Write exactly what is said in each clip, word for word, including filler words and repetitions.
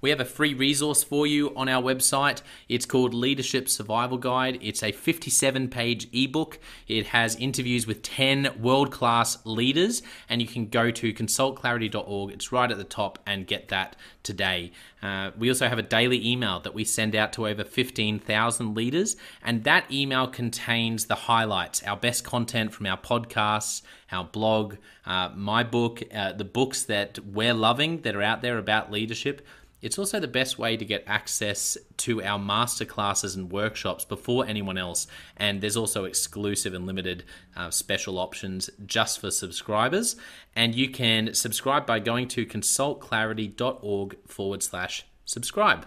We have a free resource for you on our website. It's called Leadership Survival Guide. It's a fifty-seven page ebook. It has interviews with ten world-class leaders, and you can go to consult clarity dot org. It's right at the top, and get that today. Uh, we also have a daily email that we send out to over fifteen thousand leaders, and that email contains the highlights, our best content from our podcasts, our blog, uh, my book, uh, the books that we're loving that are out there about leadership. It's also the best way to get access to our masterclasses and workshops before anyone else. And there's also exclusive and limited uh, special options just for subscribers. And you can subscribe by going to consult clarity dot org forward slash subscribe.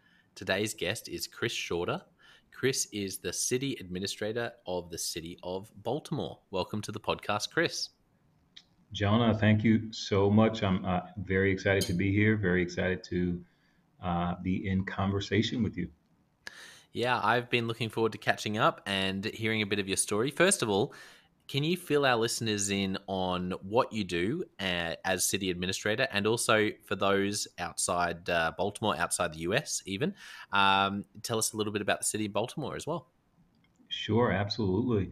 Today's guest is Chris Shorter. Chris is the City Administrator of the City of Baltimore. Welcome to the podcast, Chris. Jonno, thank you so much. I'm uh, very excited to be here, very excited to uh, be in conversation with you. Yeah, I've been looking forward to catching up and hearing a bit of your story. First of all, Can you fill our listeners in on what you do uh, as city administrator, and also for those outside uh, Baltimore, outside the U S even, um, tell us a little bit about the city of Baltimore as well? Sure, absolutely.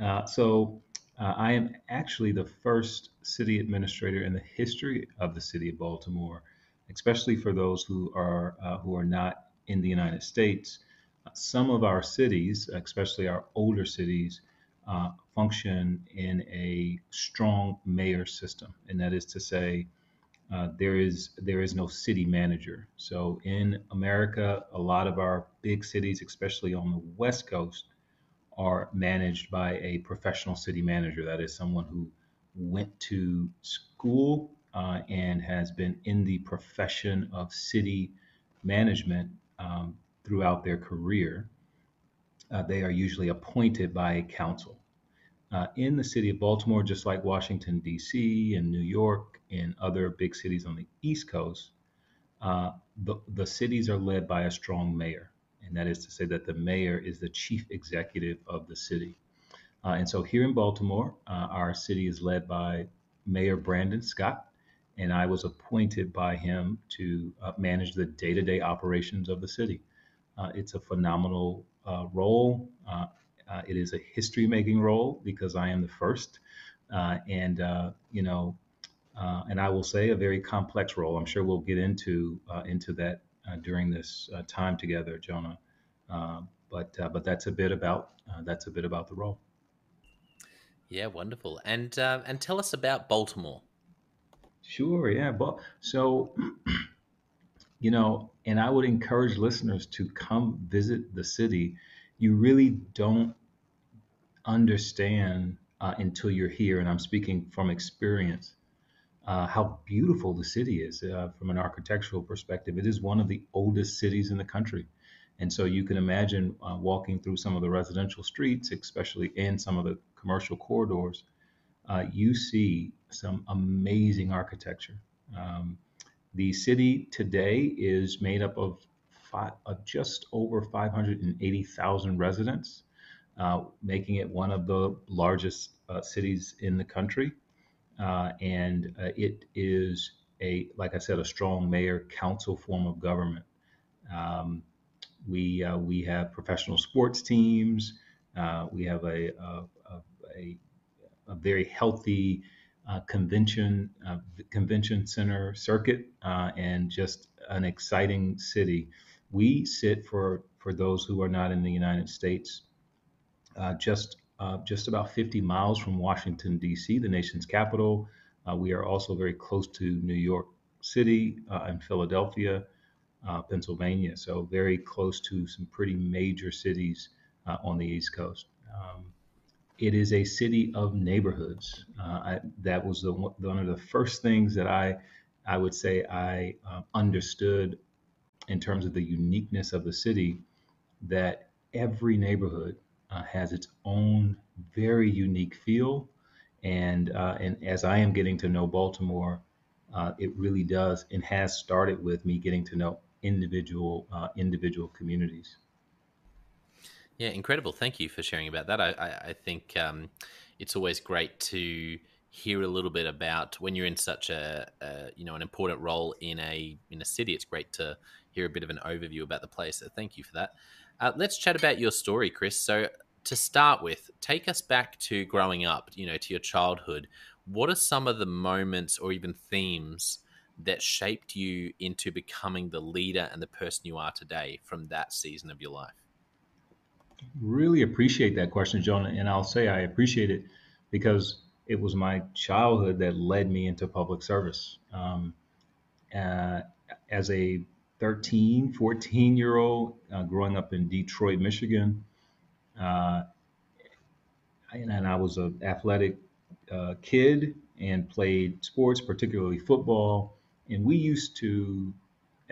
Uh, so uh, I am actually the first city administrator in the history of the city of Baltimore, especially for those who are uh, who are not in the United States. Some of our cities, especially our older cities, Uh, function in a strong mayor system, and that is to say, uh, there is there is no city manager. So in America, a lot of our big cities, especially on the West Coast, are managed by a professional city manager. That is someone who went to school uh, and has been in the profession of city management um, throughout their career. Uh, they are usually appointed by a council. Uh, in the city of Baltimore, just like Washington, D C and New York and other big cities on the East Coast, uh, the, the cities are led by a strong mayor. And that is to say that the mayor is the chief executive of the city. Uh, and so here in Baltimore, uh, our city is led by Mayor Brandon Scott, and I was appointed by him to uh, manage the day-to-day operations of the city. Uh, it's a phenomenal Uh, role. Uh, uh, it is a history-making role because I am the first, uh, and uh, you know, uh, and I will say a very complex role. I'm sure we'll get into uh, into that uh, during this uh, time together, Jonno. Uh, but uh, but that's a bit about uh, that's a bit about the role. Yeah, wonderful. And uh, and tell us about Baltimore. Sure. Yeah. But so. You know, and I would encourage listeners to come visit the city. You really don't understand uh, until you're here, and I'm speaking from experience, uh, how beautiful the city is uh, from an architectural perspective. It is one of the oldest cities in the country. And so you can imagine uh, walking through some of the residential streets, especially in some of the commercial corridors, uh, you see some amazing architecture. Um, The city today is made up of, five, of just over five hundred eighty thousand residents, uh, making it one of the largest uh, cities in the country. Uh, and uh, it is, a, like I said, a strong mayor council form of government. Um, we uh, we have professional sports teams. Uh, we have a, a, a, a very healthy Uh, convention uh, convention center circuit uh, and just an exciting city. We sit for for those who are not in the United States, uh, just uh, just about fifty miles from Washington, D C, the nation's capital. Uh, we are also very close to New York City uh, and Philadelphia, uh, Pennsylvania. So very close to some pretty major cities uh, on the East Coast. Um, It is a city of neighborhoods. Uh, I, that was the, one of the first things that I, I would say I uh, understood in terms of the uniqueness of the city, that every neighborhood uh, has its own very unique feel. And, uh, and as I am getting to know Baltimore, uh, it really does and has started with me getting to know individual uh, individual communities. Yeah, incredible. Thank you for sharing about that. I, I, I think um, it's always great to hear a little bit about when you're in such a, a, you know, an important role in a in a city. It's great to hear a bit of an overview about the place. So thank you for that. Uh, let's chat about your story, Chris. So to start with, take us back to growing up, you know, to your childhood. What are some of the moments or even themes that shaped you into becoming the leader and the person you are today from that season of your life? Really appreciate that question, Jonno, and I'll say I appreciate it because it was my childhood that led me into public service. Um, uh, as a thirteen, fourteen-year-old uh, growing up in Detroit, Michigan, uh, and, and I was an athletic uh, kid and played sports, particularly football. And we used to,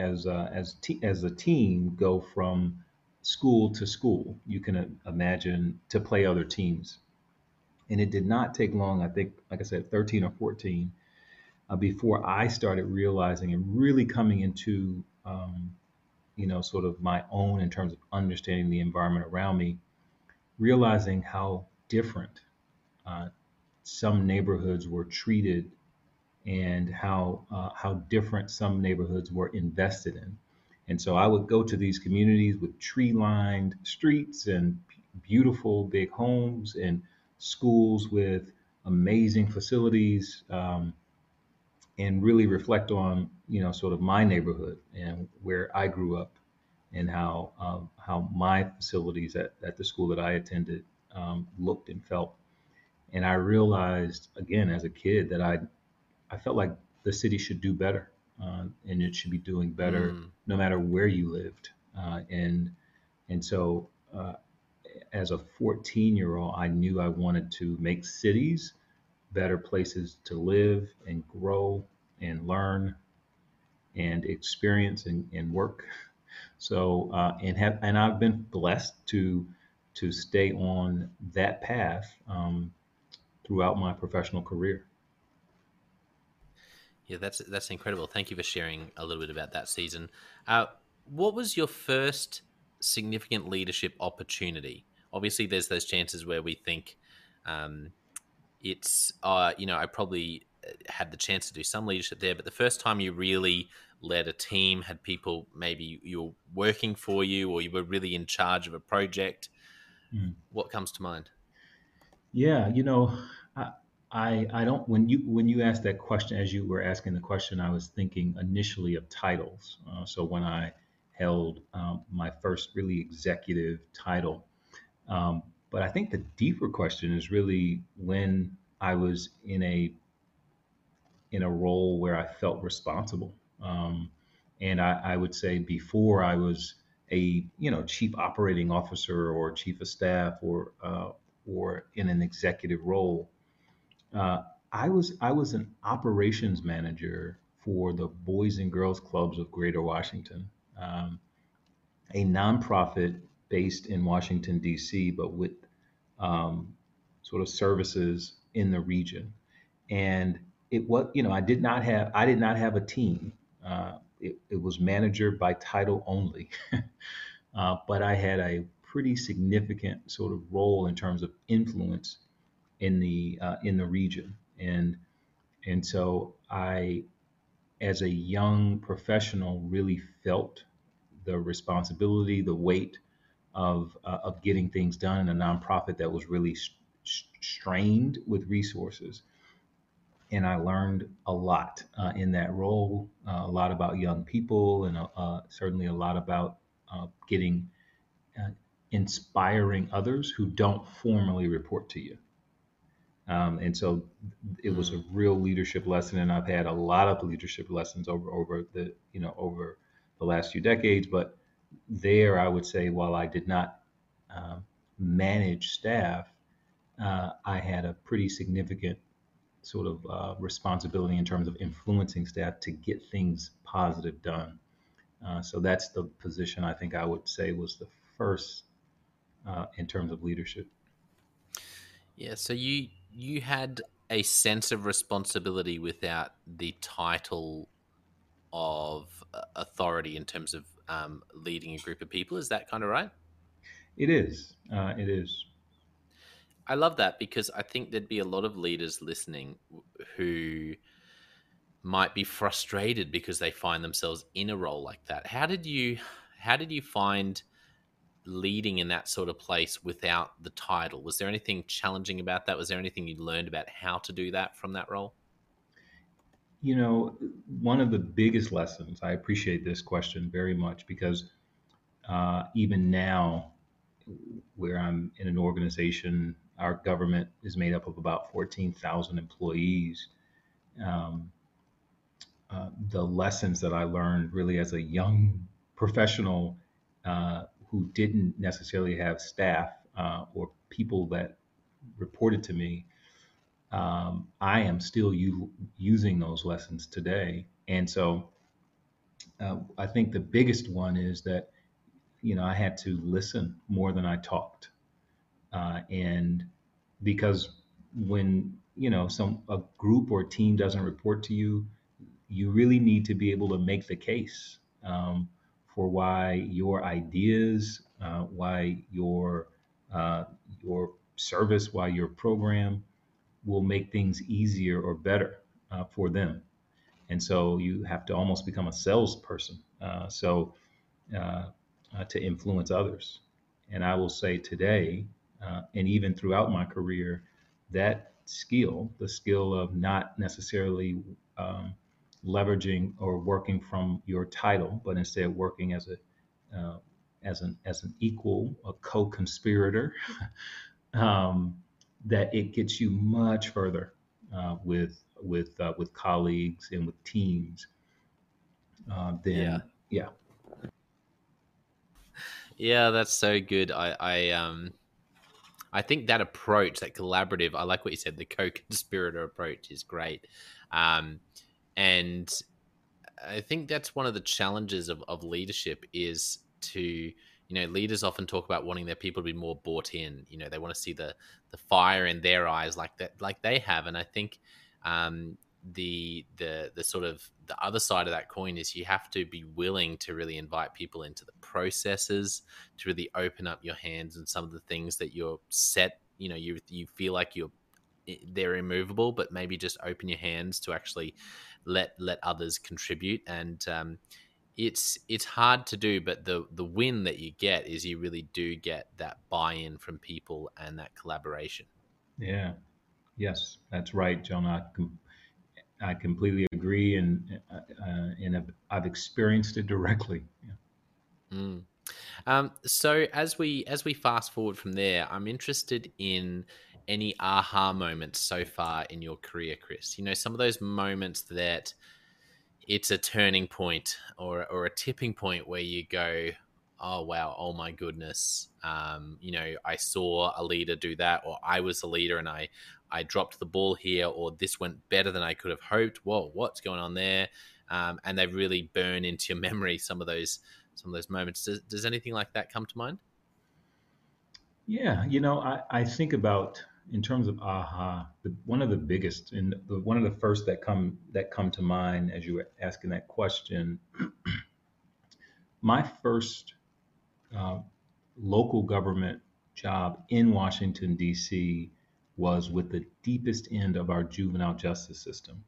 as uh, as te- as a team, go from school to school, you can imagine, to play other teams. And it did not take long, I think, like I said, thirteen or fourteen, uh, before I started realizing and really coming into, um, you know, sort of my own in terms of understanding the environment around me, realizing how different uh, some neighborhoods were treated and how uh, how different some neighborhoods were invested in. And so I would go to these communities with tree-lined streets and beautiful big homes and schools with amazing facilities, um, and really reflect on, you know, sort of my neighborhood and where I grew up and how um, how my facilities at, at the school that I attended um, looked and felt. And I realized, again, as a kid, that I I felt like the city should do better, uh, and it should be doing better mm. no matter where you lived. Uh, and and so uh, as a fourteen-year-old, I knew I wanted to make cities better places to live and grow and learn and experience and, and work. So uh, and have and I've been blessed to to stay on that path um, throughout my professional career. Yeah, that's that's incredible. Thank you for sharing a little bit about that season. Uh, what was your first significant leadership opportunity? Obviously, there's those chances where we think um, it's, uh, you know, I probably had the chance to do some leadership there, but the first time you really led a team, had people maybe you were working for you or you were really in charge of a project, mm. what comes to mind? Yeah, you know, I, I I don't, when you when you asked that question, as you were asking the question, I was thinking initially of titles. Uh, so when I held um, my first really executive title, um, but I think the deeper question is really when I was in a in a role where I felt responsible. Um, and I, I would say before I was a, you know, chief operating officer or chief of staff or uh, or in an executive role, uh, I was I was an operations manager for the Boys and Girls Clubs of Greater Washington, um, a nonprofit based in Washington, D C, but with um, sort of services in the region. And it was, you know, I did not have I did not have a team. Uh, it, it was manager by title only, uh, but I had a pretty significant sort of role in terms of influence in the uh, in the region. And and so I, as a young professional, really felt the responsibility, the weight of uh, of getting things done in a nonprofit that was really st- strained with resources. And I learned a lot uh, in that role, uh, a lot about young people, and uh, certainly a lot about uh, getting, uh, inspiring others who don't formally report to you. Um, and so it was a real leadership lesson, and I've had a lot of leadership lessons over over the you know over the last few decades. But there, I would say, while I did not uh, manage staff, uh, I had a pretty significant sort of uh, responsibility in terms of influencing staff to get things positive done. Uh, so that's the position I think I would say was the first uh, in terms of leadership. Yeah, so you you had a sense of responsibility without the title of authority in terms of um, leading a group of people. Is that kind of right? It is. Uh, it is. I love that, because I think there'd be a lot of leaders listening who might be frustrated because they find themselves in a role like that. How did you, how did you find leading in that sort of place without the title? Was there anything challenging about that? Was there anything you learned about how to do that from that role? You know, one of the biggest lessons, I appreciate this question very much, because uh, even now where I'm in an organization, our government is made up of about fourteen thousand employees. Um, uh, the lessons that I learned really as a young professional uh, who didn't necessarily have staff uh, or people that reported to me, um, I am still u- using those lessons today. And so uh, I think the biggest one is that, you know, I had to listen more than I talked. Uh, and because when, you know, some a group or team doesn't report to you, you really need to be able to make the case um, for why your ideas, uh, why your, uh, your service, why your program will make things easier or better uh, for them. And so you have to almost become a salesperson uh, so uh, uh, to influence others. And I will say today, uh, and even throughout my career, that skill, the skill of not necessarily um, leveraging or working from your title, but instead working as a uh, as an as an equal, a co-conspirator, um, that it gets you much further uh, with with uh, with colleagues and with teams. Uh, then, yeah. yeah, yeah, that's so good. I I um I think that approach, that collaborative. I like what you said. The co-conspirator approach is great, um, and I think that's one of the challenges of of leadership is. To, you know, leaders often talk about wanting their people to be more bought in. You know, they want to see the the fire in their eyes, like that, like they have. And I think um, the the the sort of the other side of that coin is you have to be willing to really invite people into the processes, to really open up your hands and some of the things that you're set. You know, you you feel like you're they're immovable, but maybe just open your hands to actually let let others contribute and. Um, It's it's hard to do, but the, the win that you get is you really do get that buy-in from people and that collaboration. Yeah, yes, that's right, John. I, com- I completely agree, and uh, and I've, I've experienced it directly. Yeah. Mm. Um, so as we as we fast forward from there, I'm interested in any aha moments so far in your career, Chris. You know, some of those moments that. It's a turning point or or a tipping point where you go, oh, wow, oh, my goodness. Um, you know, I saw a leader do that, or I was the leader and I, I dropped the ball here, or this went better than I could have hoped. Whoa, what's going on there? Um, and they really burn into your memory some of those some of those moments. Does, does anything like that come to mind? Yeah, you know, I, I think about in terms of aha, the, one of the biggest and the, one of the first that come that come to mind as you were asking that question, my first uh, local government job in Washington, D C was with the deepest end of our juvenile justice system.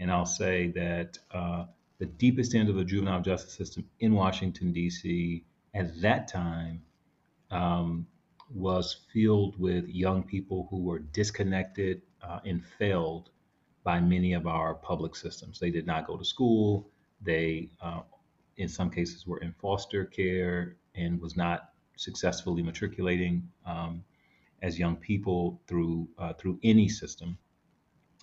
And I'll say that uh, the deepest end of the juvenile justice system in Washington, D C at that time, um, was filled with young people who were disconnected uh, and failed by many of our public systems. They did not go to school. They, uh, in some cases, were in foster care and was not successfully matriculating um, as young people through uh, through any system.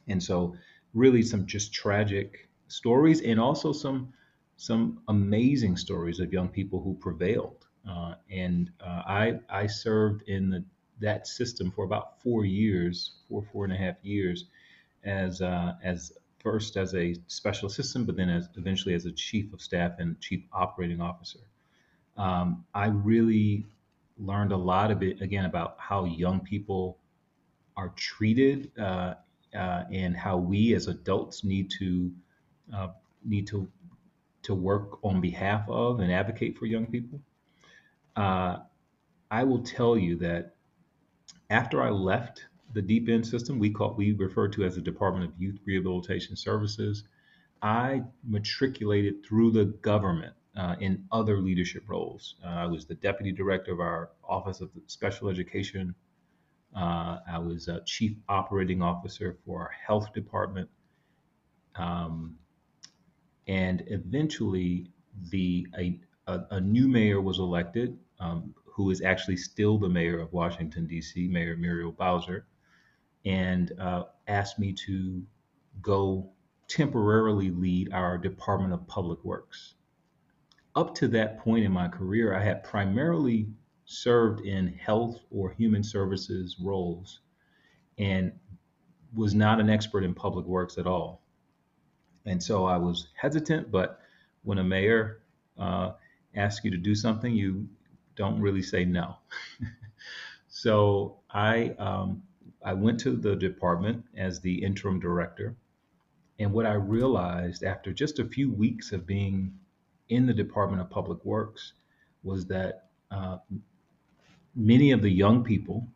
And so really some just tragic stories and also some some amazing stories of young people who prevailed. Uh, and uh, I I served in the, that system for about four years, four four and a half years, as uh, as first as a special assistant, but then as eventually as a chief of staff and chief operating officer. Um, I really learned a lot of it again about how young people are treated uh, uh, and how we as adults need to uh, need to to work on behalf of and advocate for young people. Uh, I will tell you that after I left the deep end system, we call we refer to as the Department of Youth Rehabilitation Services, I matriculated through the government uh, in other leadership roles. Uh, I was the deputy director of our Office of Special Education. Uh, I was a chief operating officer for our health department, um, and eventually the a, a, a new mayor was elected. Um, who is actually still the mayor of Washington, D C, Mayor Muriel Bowser, and uh, asked me to go temporarily lead our Department of Public Works. Up to that point in my career, I had primarily served in health or human services roles and was not an expert in public works at all. And so I was hesitant, but when a mayor uh, asks you to do something, you don't really say no. So I um, I went to the department as the interim director. And what I realized after just a few weeks of being in the Department of Public Works was that uh, many of the young people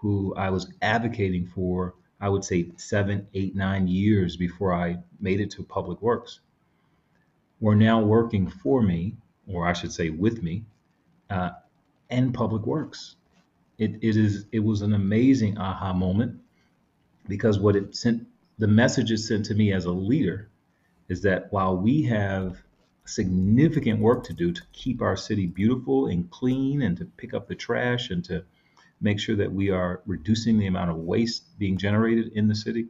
who I was advocating for I would say seven, eight, nine years before I made it to Public Works, were now working for me, or I should say with me, uh, and Public Works. It, it is. It was an amazing aha moment, because what it sent, the message it sent to me as a leader, is that while we have significant work to do to keep our city beautiful and clean, and to pick up the trash, and to make sure that we are reducing the amount of waste being generated in the city,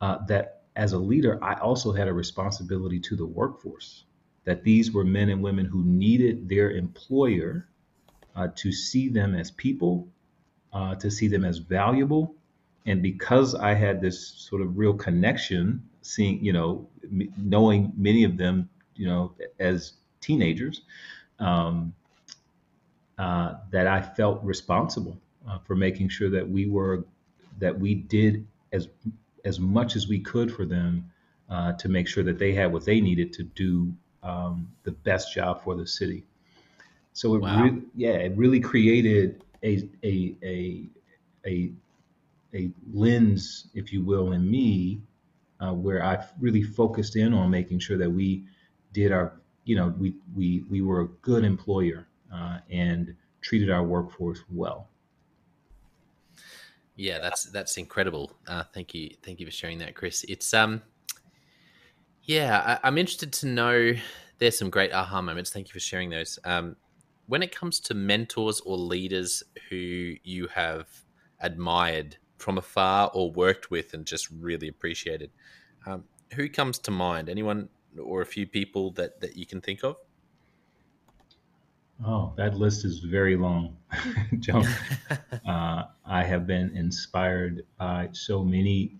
uh, that as a leader, I also had a responsibility to the workforce, that these were men and women who needed their employer uh, to see them as people, uh, to see them as valuable. And because I had this sort of real connection, seeing, you know, m- knowing many of them, you know, as teenagers, um, Uh, that I felt responsible uh, for making sure that we were, that we did as as much as we could for them uh, to make sure that they had what they needed to do um, the best job for the city. So it wow. re- yeah, it really created a a a a a lens, if you will, in me uh, where I really focused in on making sure that we did our, you know, we we we were a good employer. Uh, and treated our workforce well. Yeah, that's that's incredible. Uh, thank you, thank you for sharing that, Chris. It's um, yeah, I, I'm interested to know. There's some great aha moments. Thank you for sharing those. Um, when it comes to mentors or leaders who you have admired from afar or worked with and just really appreciated, um, who comes to mind? Anyone or a few people that that you can think of? Oh, that list is very long, John. uh, I have been inspired by so many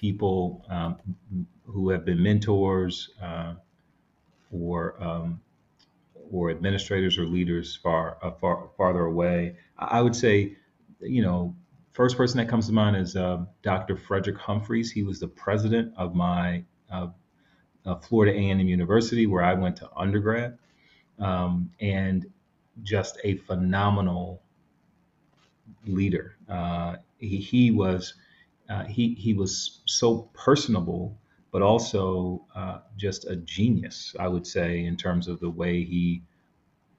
people um, who have been mentors uh, or um, or administrators or leaders far, uh, far farther away. I would say, you know, first person that comes to mind is uh, Doctor Frederick Humphreys. He was the president of my uh, uh, Florida A and M University, where I went to undergrad. Um, and just a phenomenal leader. Uh, he, he was uh, he he was so personable, but also uh, just a genius, I would say, in terms of the way he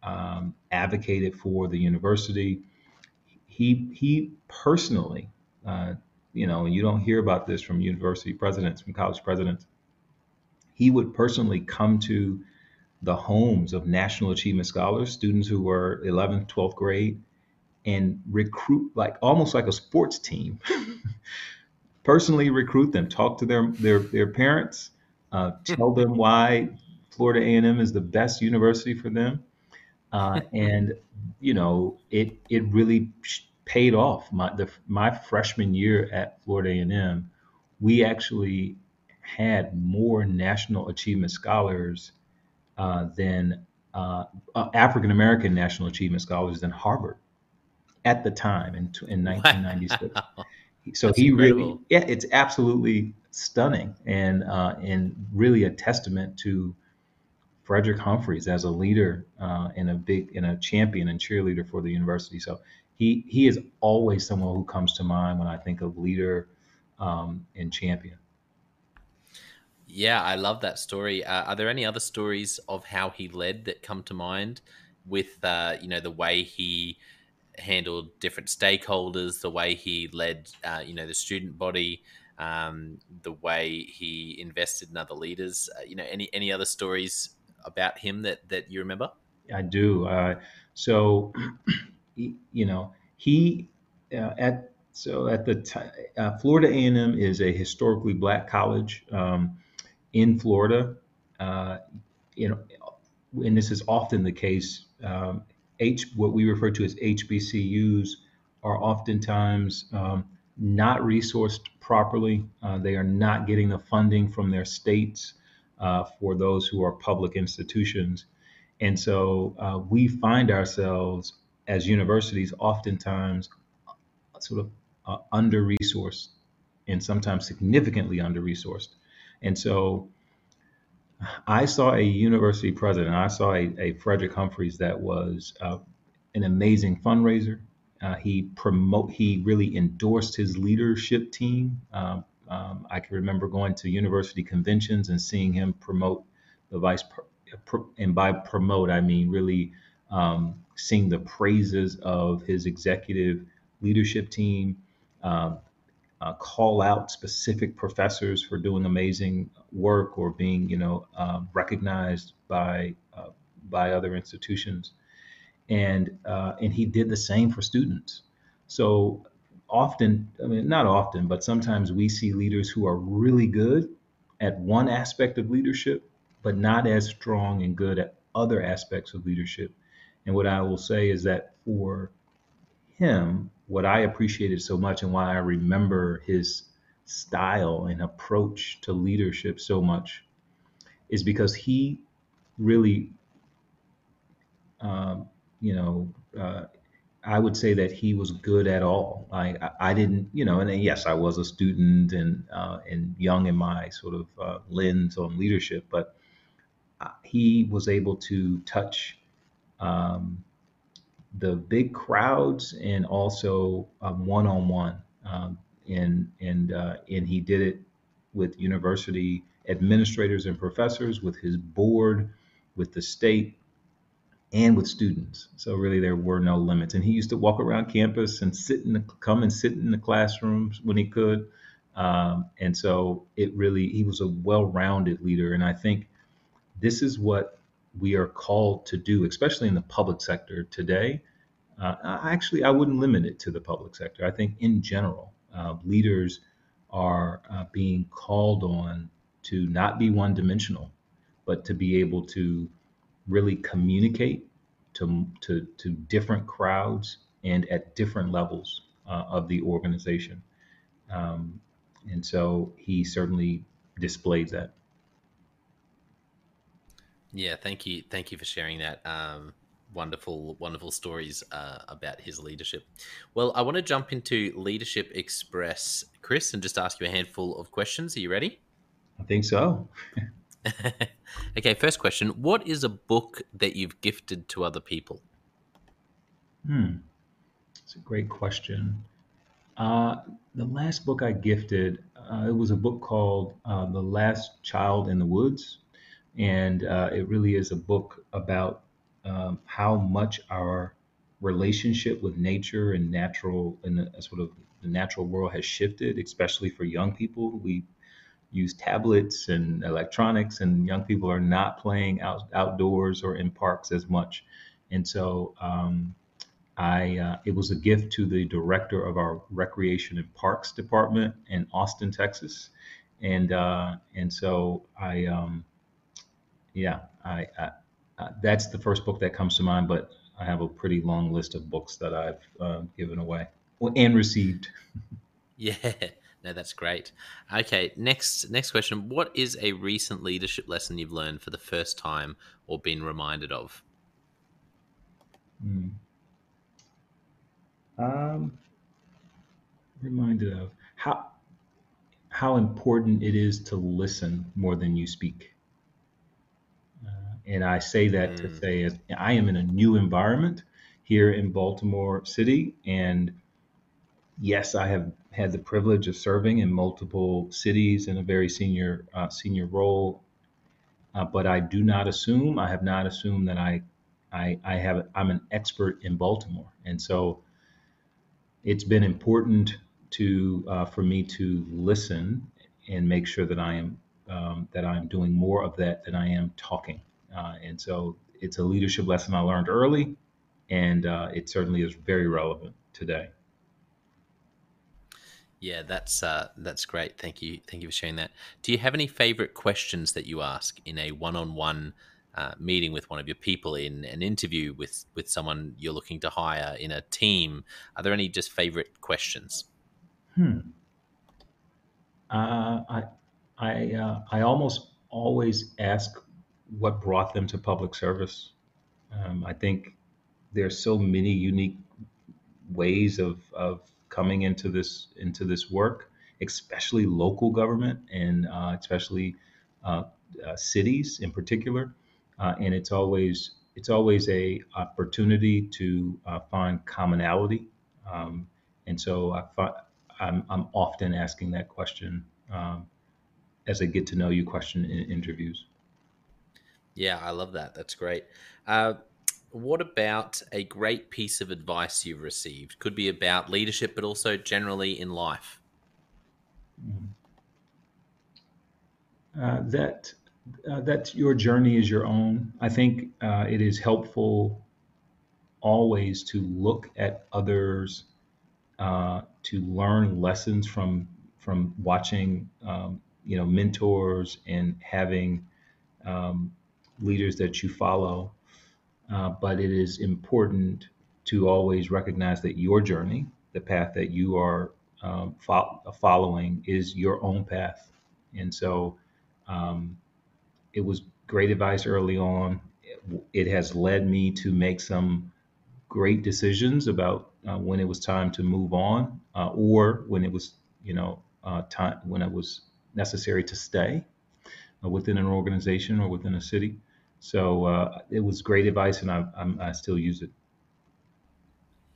um, advocated for the university. He he personally, uh, you know, and you don't hear about this from university presidents, from college presidents. He would personally come to the homes of National Achievement Scholars, students who were eleventh, twelfth grade, and recruit, like almost like a sports team, personally recruit them, talk to their their, their parents, uh, tell them why Florida A and M is the best university for them. Uh, and, you know, it it really paid off. My, the, my freshman year at Florida A and M, we actually had more National Achievement Scholars Uh, than uh, African-American National Achievement Scholars than Harvard at the time in, in nineteen ninety-six. Wow. So that's he incredible. Really, yeah, it's absolutely stunning and uh, and really a testament to Frederick Humphreys as a leader uh, and a big and a champion and cheerleader for the university. So he he is always someone who comes to mind when I think of leader um, and champion. Yeah, I love that story. Uh, are there any other stories of how he led that come to mind with, uh, you know, the way he handled different stakeholders, the way he led, uh, you know, the student body, um, the way he invested in other leaders? Uh, you know, any, any other stories about him that, that you remember? I do. Uh, so, you know, he uh, at so at the t- uh, Florida A and M is a historically black college. Um, In Florida, uh, you know, and this is often the case, um, H, what we refer to as H B C Us are oftentimes um, not resourced properly. Uh, they are not getting the funding from their states uh, for those who are public institutions. And so uh, we find ourselves as universities oftentimes sort of uh, under-resourced and sometimes significantly under-resourced. And so I saw a university president, I saw a, a Frederick Humphreys that was uh, an amazing fundraiser, Uh, he promote. He really endorsed his leadership team. Uh, um, I can remember going to university conventions and seeing him promote the vice, pro- and by promote I mean really um, seeing the praises of his executive leadership team. Uh, uh, call out specific professors for doing amazing work or being, you know, uh, recognized by uh, by other institutions. And uh, and he did the same for students. So often, I mean, not often, but sometimes we see leaders who are really good at one aspect of leadership, but not as strong and good at other aspects of leadership. And what I will say is that for him, what I appreciated so much and why I remember his style and approach to leadership so much is because he really, um, you know, uh, I would say that he was good at all. I, I, I didn't, you know, and then, yes, I was a student and uh, and young in my sort of uh, lens on leadership, but he was able to touch um, the big crowds and also um, one-on-one, um, and and uh, and he did it with university administrators and professors, with his board, with the state, and with students. So really, there were no limits. And he used to walk around campus and sit in the, come and sit in the classrooms when he could. Um, and so it really, he was a well-rounded leader. And I think this is what we are called to do, especially in the public sector today. Uh, actually, I wouldn't limit it to the public sector. I think in general, uh, leaders are uh, being called on to not be one-dimensional, but to be able to really communicate to to, to different crowds and at different levels uh, of the organization. Um, and so he certainly displayed that. Yeah, thank you. Thank you for sharing that. Um, wonderful, wonderful stories uh, about his leadership. Well, I want to jump into Leadership Express, Chris, and just ask you a handful of questions. Are you ready? I think so. Okay, first question. What is a book that you've gifted to other people? Hmm. That's a great question. Uh, the last book I gifted, uh, it was a book called uh, The Last Child in the Woods. And uh, it really is a book about um, how much our relationship with nature and natural and the, sort of the natural world has shifted, especially for young people. We use tablets and electronics, and young people are not playing out, outdoors or in parks as much. And so um, I uh, it was a gift to the director of our Recreation and Parks Department in Austin, Texas. And uh, and so I... Um, Yeah, I, I, I, that's the first book that comes to mind, but I have a pretty long list of books that I've uh, given away and received. Yeah, no, that's great. Okay, next next question. What is a recent leadership lesson you've learned for the first time or been reminded of? Mm. Um, reminded of how how important it is to listen more than you speak. And I say that to say is I am in a new environment here in Baltimore City. And yes, I have had the privilege of serving in multiple cities in a very senior uh, senior role. Uh, but I do not assume, I have not assumed that I, I, I have, I'm an expert in Baltimore. And so it's been important to uh, for me to listen and make sure that I am um, that I'm doing more of that than I am talking. Uh, and so it's a leadership lesson I learned early, and uh, it certainly is very relevant today. Yeah, that's uh, that's great. Thank you. Thank you for sharing that. Do you have any favorite questions that you ask in a one-on-one uh, meeting with one of your people, in an interview with, with someone you're looking to hire, in a team? Are there any just favorite questions? Hmm. Uh, I, I, uh, I almost always ask what brought them to public service. Um, I think there's so many unique ways of, of coming into this into this work, especially local government and uh, especially uh, uh, cities in particular. Uh, and it's always it's always a opportunity to uh, find commonality Um, and so I thought I'm, I'm often asking that question um, as a get to know you question in interviews. Yeah, I love that. That's great. Uh, what about a great piece of advice you've received? Could be about leadership, but also generally in life. Uh, that uh, that your journey is your own. I think uh, it is helpful always to look at others, uh, to learn lessons from from watching, um, you know, mentors and having um, leaders that you follow. Uh, but it is important to always recognize that your journey, the path that you are um, fo- following, is your own path. And so um, it was great advice early on. It, it has led me to make some great decisions about uh, when it was time to move on, uh, or when it was, you know, uh, time when it was necessary to stay uh, within an organization or within a city. So uh, it was great advice, and I, I'm, I still use it.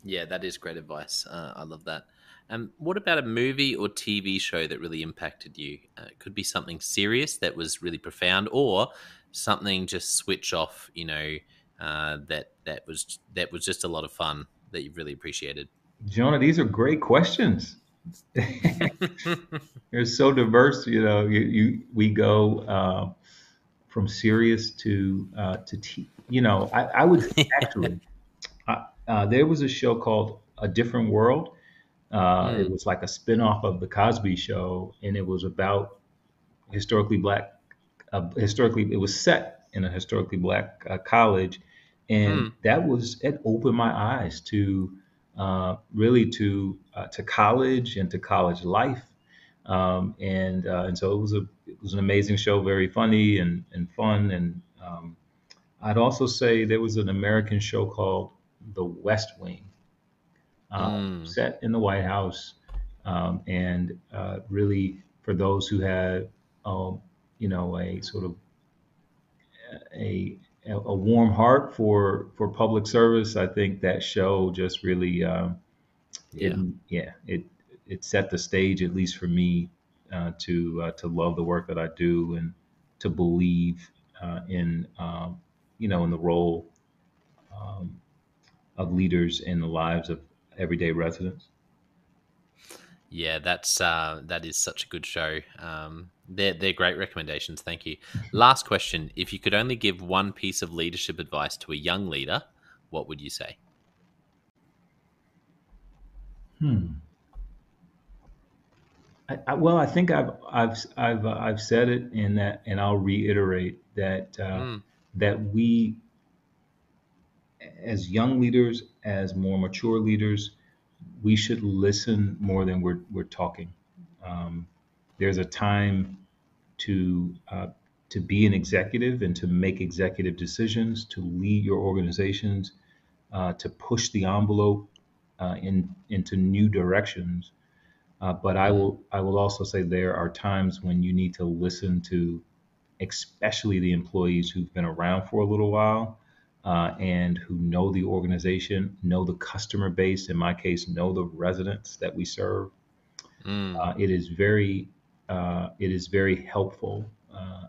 Yeah, that is great advice. Uh, I love that. Um, what about a movie or T V show that really impacted you? Uh, it could be something serious that was really profound, or something just switch off, you know, uh, that that was that was just a lot of fun that you really appreciated. Jonno, these are great questions. They're so diverse. You know, you, you we go. Uh, from serious to, uh, to t- you know, I, I would actually, uh, uh, there was a show called A Different World. Uh, mm. It was like a spinoff of The Cosby Show, and it was about historically black, uh, historically, it was set in a historically black uh, college. And mm. that was, it opened my eyes to uh, really to, uh, to college and to college life. Um, and, uh, and so it was a, it was an amazing show, very funny and, and fun. And, um, I'd also say there was an American show called The West Wing, um, mm. set in the White House. Um, and, uh, really for those who had, um, you know, a sort of a, a warm heart for, for public service, I think that show just really, um, yeah, it, yeah, it, it set the stage, at least for me, uh, to uh, to love the work that I do and to believe uh, in, um, you know, in the role um, of leaders in the lives of everyday residents. Yeah, that's uh, that is such a good show. Um, they're they're great recommendations. Thank you. Last question: if you could only give one piece of leadership advice to a young leader, what would you say? Hmm. I, I, well, I think I've I've I've uh, I've said it, and that, and I'll reiterate that uh, mm. that we, as young leaders, as more mature leaders, we should listen more than we're we're talking. Um, there's a time to uh, to be an executive and to make executive decisions, to lead your organizations, uh, to push the envelope uh, in into new directions. Uh, but I will I will also say there are times when you need to listen to, especially the employees who've been around for a little while uh, and who know the organization, know the customer base, in my case, know the residents that we serve. Mm. Uh, it is very uh, it is very helpful uh,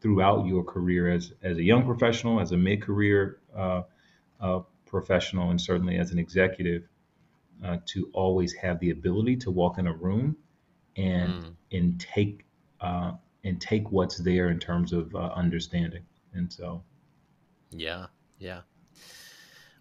throughout your career as, as a young professional, as a mid-career uh, uh, professional, and certainly as an executive. Uh, to always have the ability to walk in a room and mm. and take uh, and take what's there in terms of uh, understanding. And so, yeah, yeah,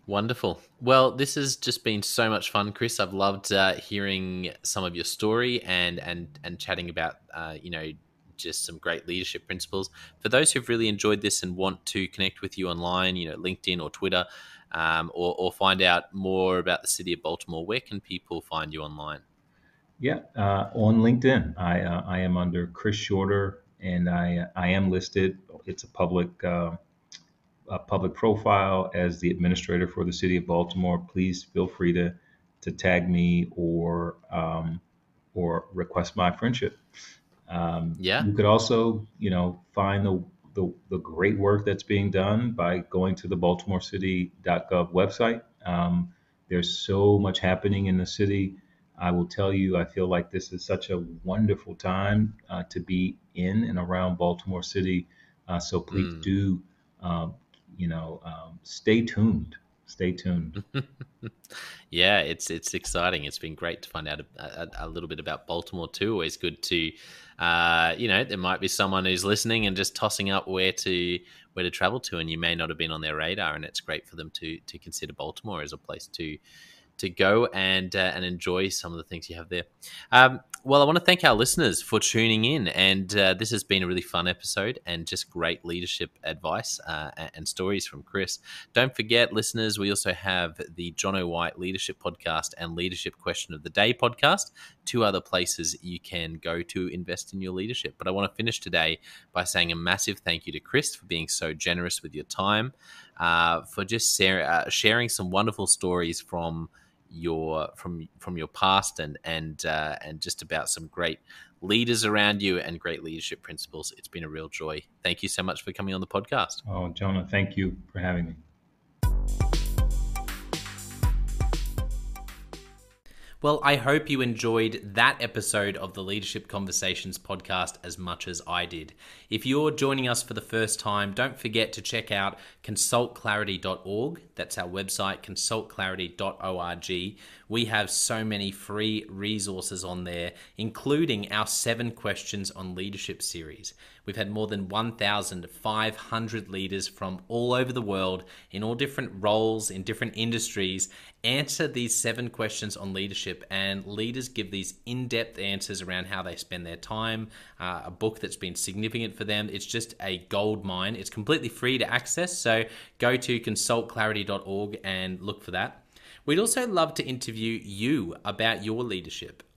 wonderful. Well, this has just been so much fun, Chris. I've loved uh, hearing some of your story and and and chatting about uh, you know, just some great leadership principles. For those who've really enjoyed this and want to connect with you online, you know, LinkedIn or Twitter, um, or, or find out more about the City of Baltimore, where can people find you online? Yeah, uh, on LinkedIn. I uh, I am under Chris Shorter, and I I am listed. It's a public uh, a public profile as the administrator for the City of Baltimore. Please feel free to to tag me or um, or request my friendship. Um, yeah. You could also, you know, find the, the the great work that's being done by going to the baltimore city dot gov website. Um, There's so much happening in the city. I will tell you, I feel like this is such a wonderful time uh, to be in and around Baltimore City. Uh, so please mm. do, uh, you know, um, stay tuned. Stay tuned. Yeah, it's it's exciting. It's been great to find out a, a, a little bit about Baltimore too. Always good to, uh, you know, there might be someone who's listening and just tossing up where to where to travel to, and you may not have been on their radar. And it's great for them to to consider Baltimore as a place to. to go and uh, and enjoy some of the things you have there. Um, well, I want to thank our listeners for tuning in, and uh, this has been a really fun episode and just great leadership advice uh, and stories from Chris. Don't forget, listeners, we also have the Jonno White Leadership Podcast and Leadership Question of the Day Podcast, two other places you can go to invest in your leadership. But I want to finish today by saying a massive thank you to Chris for being so generous with your time, uh, for just ser- uh, sharing some wonderful stories from your from from your past and and uh, and just about some great leaders around you and great leadership principles. It's been a real joy. Thank you so much for coming on the podcast. Oh, Jonno, thank you for having me. Well, I hope you enjoyed that episode of the Leadership Conversations podcast as much as I did. If you're joining us for the first time, don't forget to check out consult clarity dot org. That's our website, consult clarity dot org. We have so many free resources on there, including our seven questions on leadership series. We've had more than one thousand five hundred leaders from all over the world in all different roles, in different industries, answer these seven questions on leadership, and leaders give these in-depth answers around how they spend their time, uh, a book that's been significant for them. It's just a gold mine. It's completely free to access, so go to consult clarity dot org and look for that. We'd also love to interview you about your leadership.